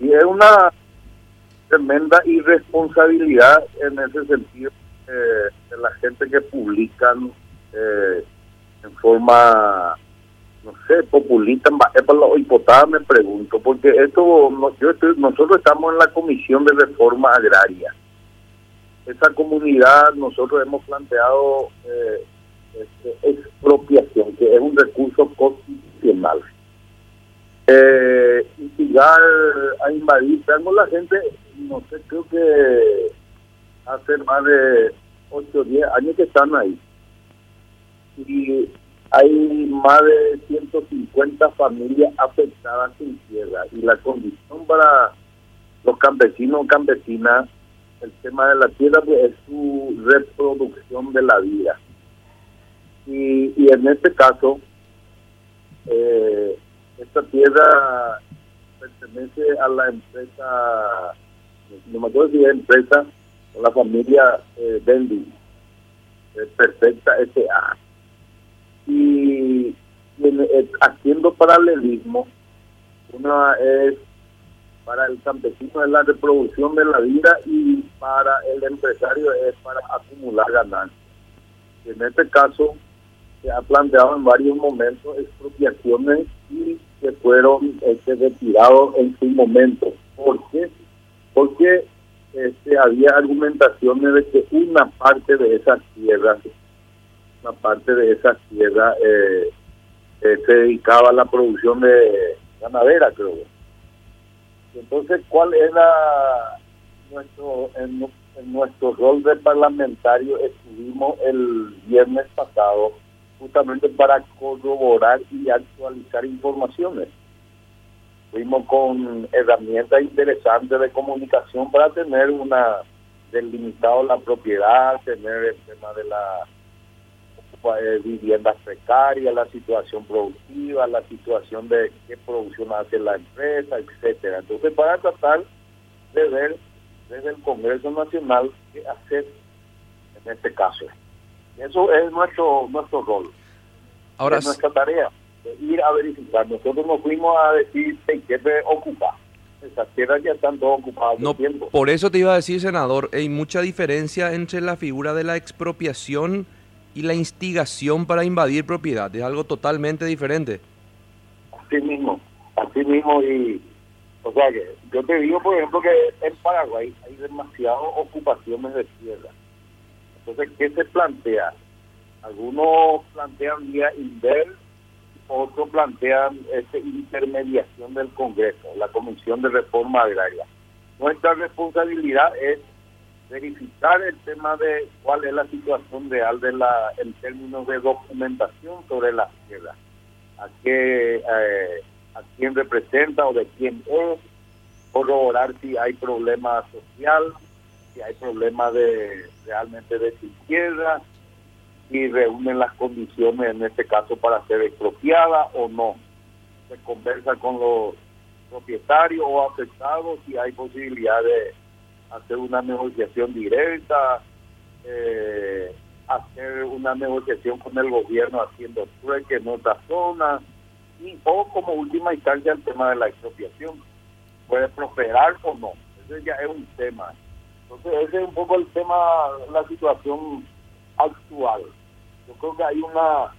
Y es una tremenda irresponsabilidad en ese sentido de la gente que publican en forma, no sé, populista, y potada, me pregunto, porque esto, nosotros estamos en la Comisión de Reforma Agraria. Esa comunidad, nosotros hemos planteado expropiación, que es un recurso constitucional. Instigar a invadir, tengo la gente, no sé, creo que hace más de 8 o 10 años que están ahí. Y hay más de 150 familias afectadas sin tierra, y la condición para los campesinos o campesinas, el tema de la tierra, pues, es su reproducción de la vida. Y en este caso, esta tierra pertenece a la empresa, no me acuerdo si es empresa, o la familia Bendy, Perfecta S.A. Y haciendo paralelismo, una es para el campesino es la reproducción de la vida, y para el empresario es para acumular ganancias. En este caso se ha planteado en varios momentos expropiaciones y que fueron retirados en su momento. ¿Por qué? Porque había argumentaciones de que una parte de esas tierras se dedicaba a la producción de ganadera, creo. Entonces, ¿cuál era nuestro rol de parlamentario? Estuvimos el viernes pasado justamente para corroborar y actualizar informaciones. Fuimos con herramientas interesantes de comunicación para tener delimitado la propiedad, tener el tema de las viviendas precarias, la situación productiva, la situación de qué producción hace la empresa, etcétera. Entonces, para tratar de ver desde el Congreso Nacional qué hacer en este caso. Eso es nuestro rol. Ahora es nuestra tarea, de ir a verificar. Nosotros nos fuimos a decir qué se ocupa. Esas tierras ya están todas ocupadas. No, por eso te iba a decir, senador, hay mucha diferencia entre la figura de la expropiación y la instigación para invadir propiedad. Es algo totalmente diferente. Así mismo. Y o sea que yo te digo, por ejemplo, que en Paraguay hay demasiadas ocupaciones de tierra. Entonces, ¿qué se plantea? Algunos plantean vía INDEL, otros plantean intermediación del Congreso, la Comisión de Reforma Agraria. Nuestra responsabilidad es verificar el tema de cuál es la situación real en términos de documentación sobre la tierra, a quién representa o de quién es, corroborar si hay problema social, si hay problema realmente de izquierda, si reúnen las condiciones en este caso para ser expropiada o no. Se conversa con los propietarios o afectados si hay posibilidad de hacer una negociación directa, hacer una negociación con el gobierno haciendo trueque en otra zona, o como última instancia el tema de la expropiación. ¿Puede prosperar o no? Ese ya es un tema. Entonces, ese es un poco el tema, la situación actual. Yo creo que hay una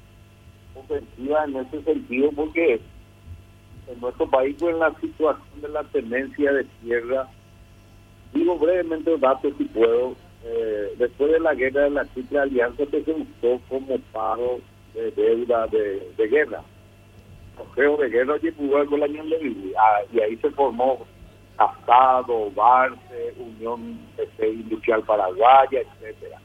ofensiva en ese sentido, porque en nuestro país, pues, en la situación de la tenencia de tierra, digo brevemente datos si puedo. Después de la guerra de la Triple Alianza, que se usó como pago de deuda de guerra, correo de guerra que jugó con la Unión de, y ahí se formó Casado, Barce, Unión Industrial Paraguaya, etcétera.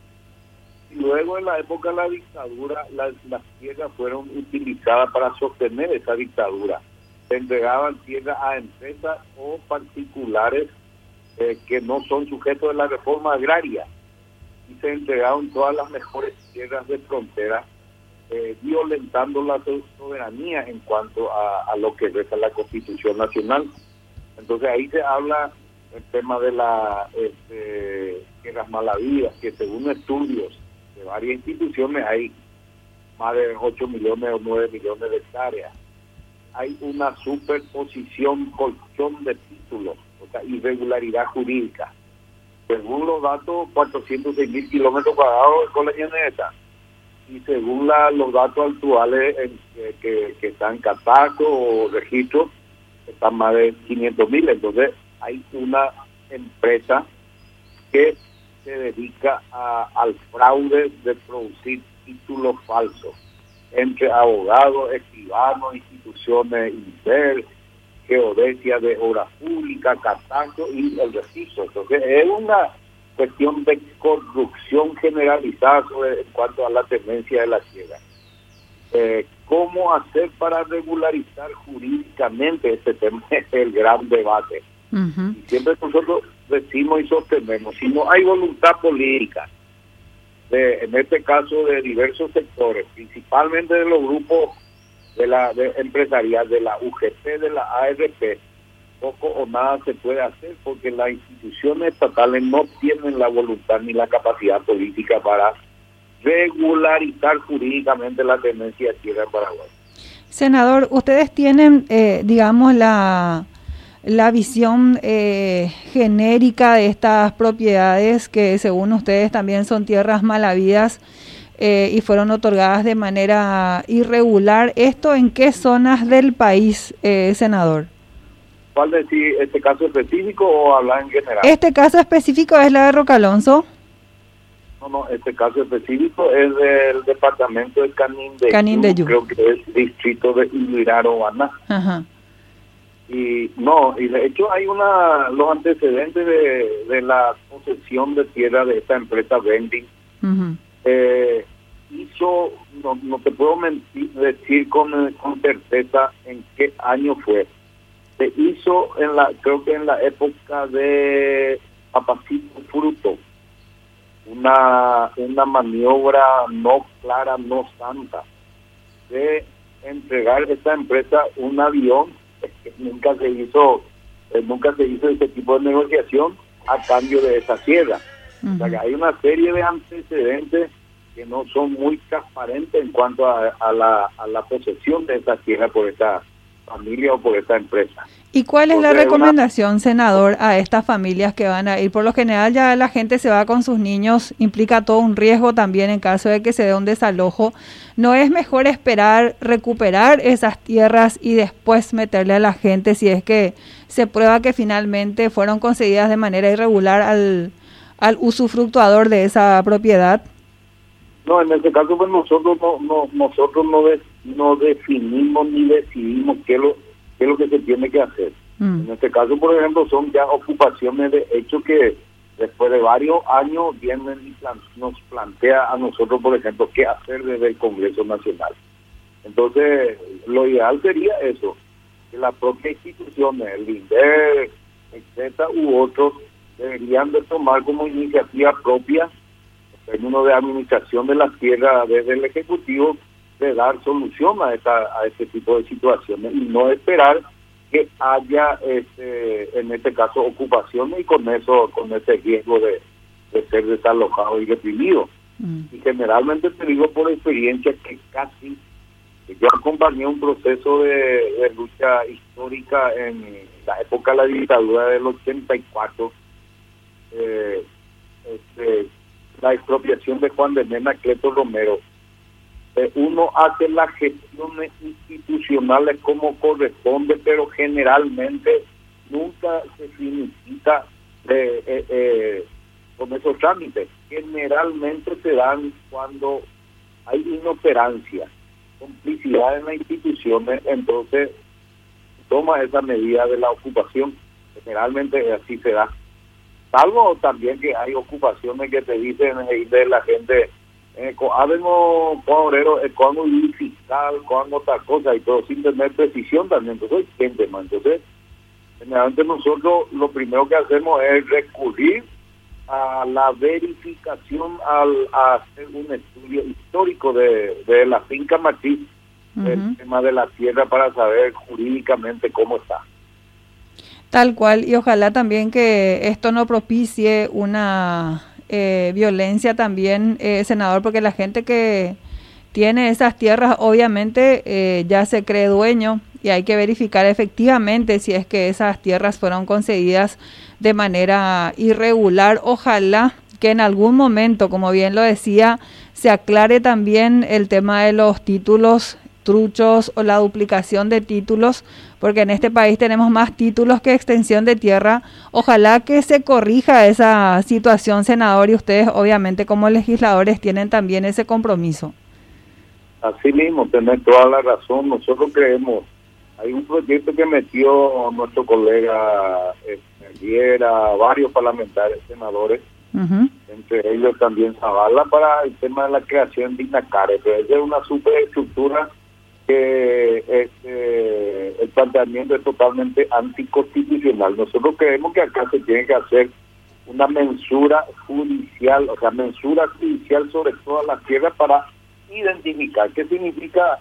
Y luego, en la época de la dictadura, las tierras fueron utilizadas para sostener esa dictadura. Se entregaban tierras a empresas o particulares que no son sujetos de la reforma agraria, y se entregaron todas las mejores tierras de frontera, violentando la soberanía en cuanto a lo que reza la Constitución Nacional. Entonces, ahí se habla el tema de tierras malavidas, que según estudios de varias instituciones hay más de 8 millones o 9 millones de hectáreas. hay una superposición, colchón de títulos, o sea, irregularidad jurídica. Según los datos, 406.000 kilómetros cuadrados con la llaneta. Y según los datos actuales que están catacos o registros, están más de 500.000. Entonces, hay una empresa que se dedica al fraude de producir títulos falsos entre abogados, escribanos, instituciones INDEL, geodesia de obra pública, catastro y el registro. Entonces es una cuestión de corrupción generalizada en cuanto a la tendencia de la ciega. ¿Cómo hacer para regularizar jurídicamente este tema? Es el gran debate. Uh-huh. Y siempre nosotros decimos y sostenemos, si no hay voluntad política, en este caso de diversos sectores, principalmente de los grupos de la empresarial, de la UGT, de la ARP, poco o nada se puede hacer porque las instituciones estatales no tienen la voluntad ni la capacidad política para regularizar jurídicamente la tenencia de tierra en Paraguay. Senador, ustedes tienen, digamos, la visión genérica de estas propiedades que según ustedes también son tierras malavidas y fueron otorgadas de manera irregular. ¿Esto en qué zonas del país, senador? ¿Cuál decir, este caso específico o hablar en general? Este caso específico es la de Rocalonso. No, este caso específico es del departamento de Canindeyú. Creo que es distrito de Mirar Oana. Ajá. Y de hecho hay los antecedentes de la posesión de tierra de esta empresa Bendy. Uh-huh. Hizo, no te puedo decir con certeza en qué año fue. Se hizo creo que en la época de Papacito Fruto, una maniobra no clara, no santa, de entregar a esta empresa un avión. Nunca se hizo ese tipo de negociación a cambio de esa tierra. Uh-huh. O sea que hay una serie de antecedentes que no son muy transparentes en cuanto a la posesión de esa tierra por esta familia o por esta empresa. ¿Y cuál es la recomendación, senador, a estas familias que van a ir? Por lo general ya la gente se va con sus niños, implica todo un riesgo también en caso de que se dé un desalojo. ¿No es mejor esperar recuperar esas tierras y después meterle a la gente si es que se prueba que finalmente fueron concedidas de manera irregular al usufructuador de esa propiedad? No, en este caso pues nosotros no definimos ni decidimos qué es lo que se tiene que hacer. En este caso, por ejemplo, son ya ocupaciones de hecho que después de varios años vienen y nos plantea a nosotros, por ejemplo, qué hacer desde el Congreso Nacional. Entonces, lo ideal sería eso, que las propias instituciones, el INDEL, etcétera, u otros, deberían de tomar como iniciativa propia en términos de administración de la tierra desde el Ejecutivo, de dar solución a este tipo de situaciones y no esperar que haya en este caso ocupaciones y con ese riesgo de ser desalojado y reprimido. Y generalmente te digo por experiencia que casi yo acompañé un proceso de lucha histórica en la época de la dictadura del 84, la expropiación de Juan de Mena Cleto Romero. Uno hace las gestiones institucionales como corresponde, pero generalmente nunca se significa con esos trámites. Generalmente se dan cuando hay inoperancia, complicidad en las instituciones, entonces toma esa medida de la ocupación. Generalmente así se da. Salvo también que hay ocupaciones que te dicen de la gente... Habemos obrero, cuando fiscal, cuando otra cosa y todo sin tener precisión también. Entonces, entonces generalmente nosotros lo primero que hacemos es recurrir a la verificación, a hacer un estudio histórico de la finca matriz, uh-huh, el tema de la tierra para saber jurídicamente cómo está. Tal cual, y ojalá también que esto no propicie una... violencia también, senador, porque la gente que tiene esas tierras obviamente ya se cree dueño y hay que verificar efectivamente si es que esas tierras fueron concedidas de manera irregular. Ojalá que en algún momento, como bien lo decía, se aclare también el tema de los títulos truchos o la duplicación de títulos, porque en este país tenemos más títulos que extensión de tierra. Ojalá que se corrija esa situación, senador, y ustedes obviamente como legisladores tienen también ese compromiso. Así mismo, tenés toda la razón. Nosotros creemos, hay un proyecto que metió nuestro colega Viera, varios parlamentarios, senadores, entre ellos también Zavala, para el tema de la creación de Inacare, que es una superestructura que el planteamiento es totalmente anticonstitucional. Nosotros creemos que acá se tiene que hacer una mensura judicial, o sea, mensura judicial sobre todas las tierras para identificar qué significa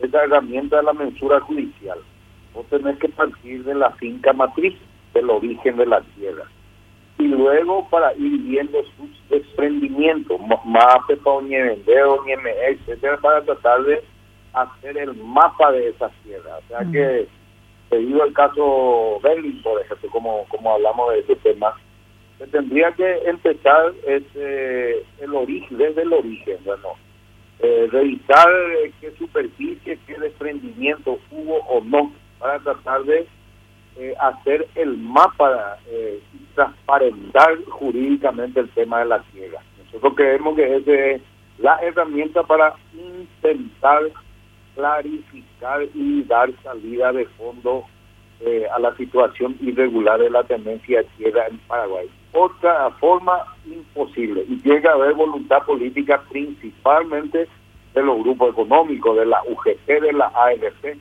esa herramienta de la mensura judicial. Vos tenés que partir de la finca matriz, del origen de la tierra, y luego para ir viendo sus desprendimientos, MAPEPA, ONIEVENDEO, ONIEME, etcétera, para tratar de hacer el mapa de esas tierras. O sea que, debido al caso Bendy, por ejemplo, como hablamos de ese tema, se tendría que empezar el origen, desde el origen, bueno, revisar qué superficie, qué desprendimiento hubo o no, para tratar de hacer el mapa y transparentar jurídicamente el tema de la tierra. Nosotros creemos que esa es la herramienta para intentar clarificar y dar salida de fondo a la situación irregular de la tenencia de tierra en Paraguay. Otra forma imposible, y llega a haber voluntad política principalmente de los grupos económicos, de la UGT, de la ALC,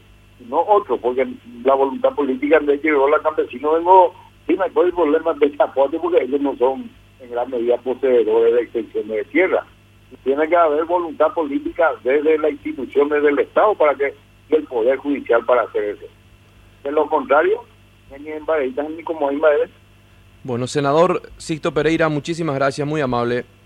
no otro, porque la voluntad política de que yo la campesino vengo, sí me acuerdo el problema de Chapote, porque ellos no son en gran medida poseedores de extensiones de tierra. Tiene que haber voluntad política desde la institución, desde el Estado, para que y el Poder Judicial para hacer eso. De lo contrario, ni en Baretas ni como hay en Baretas. Bueno, senador Sixto Pereira, muchísimas gracias, muy amable.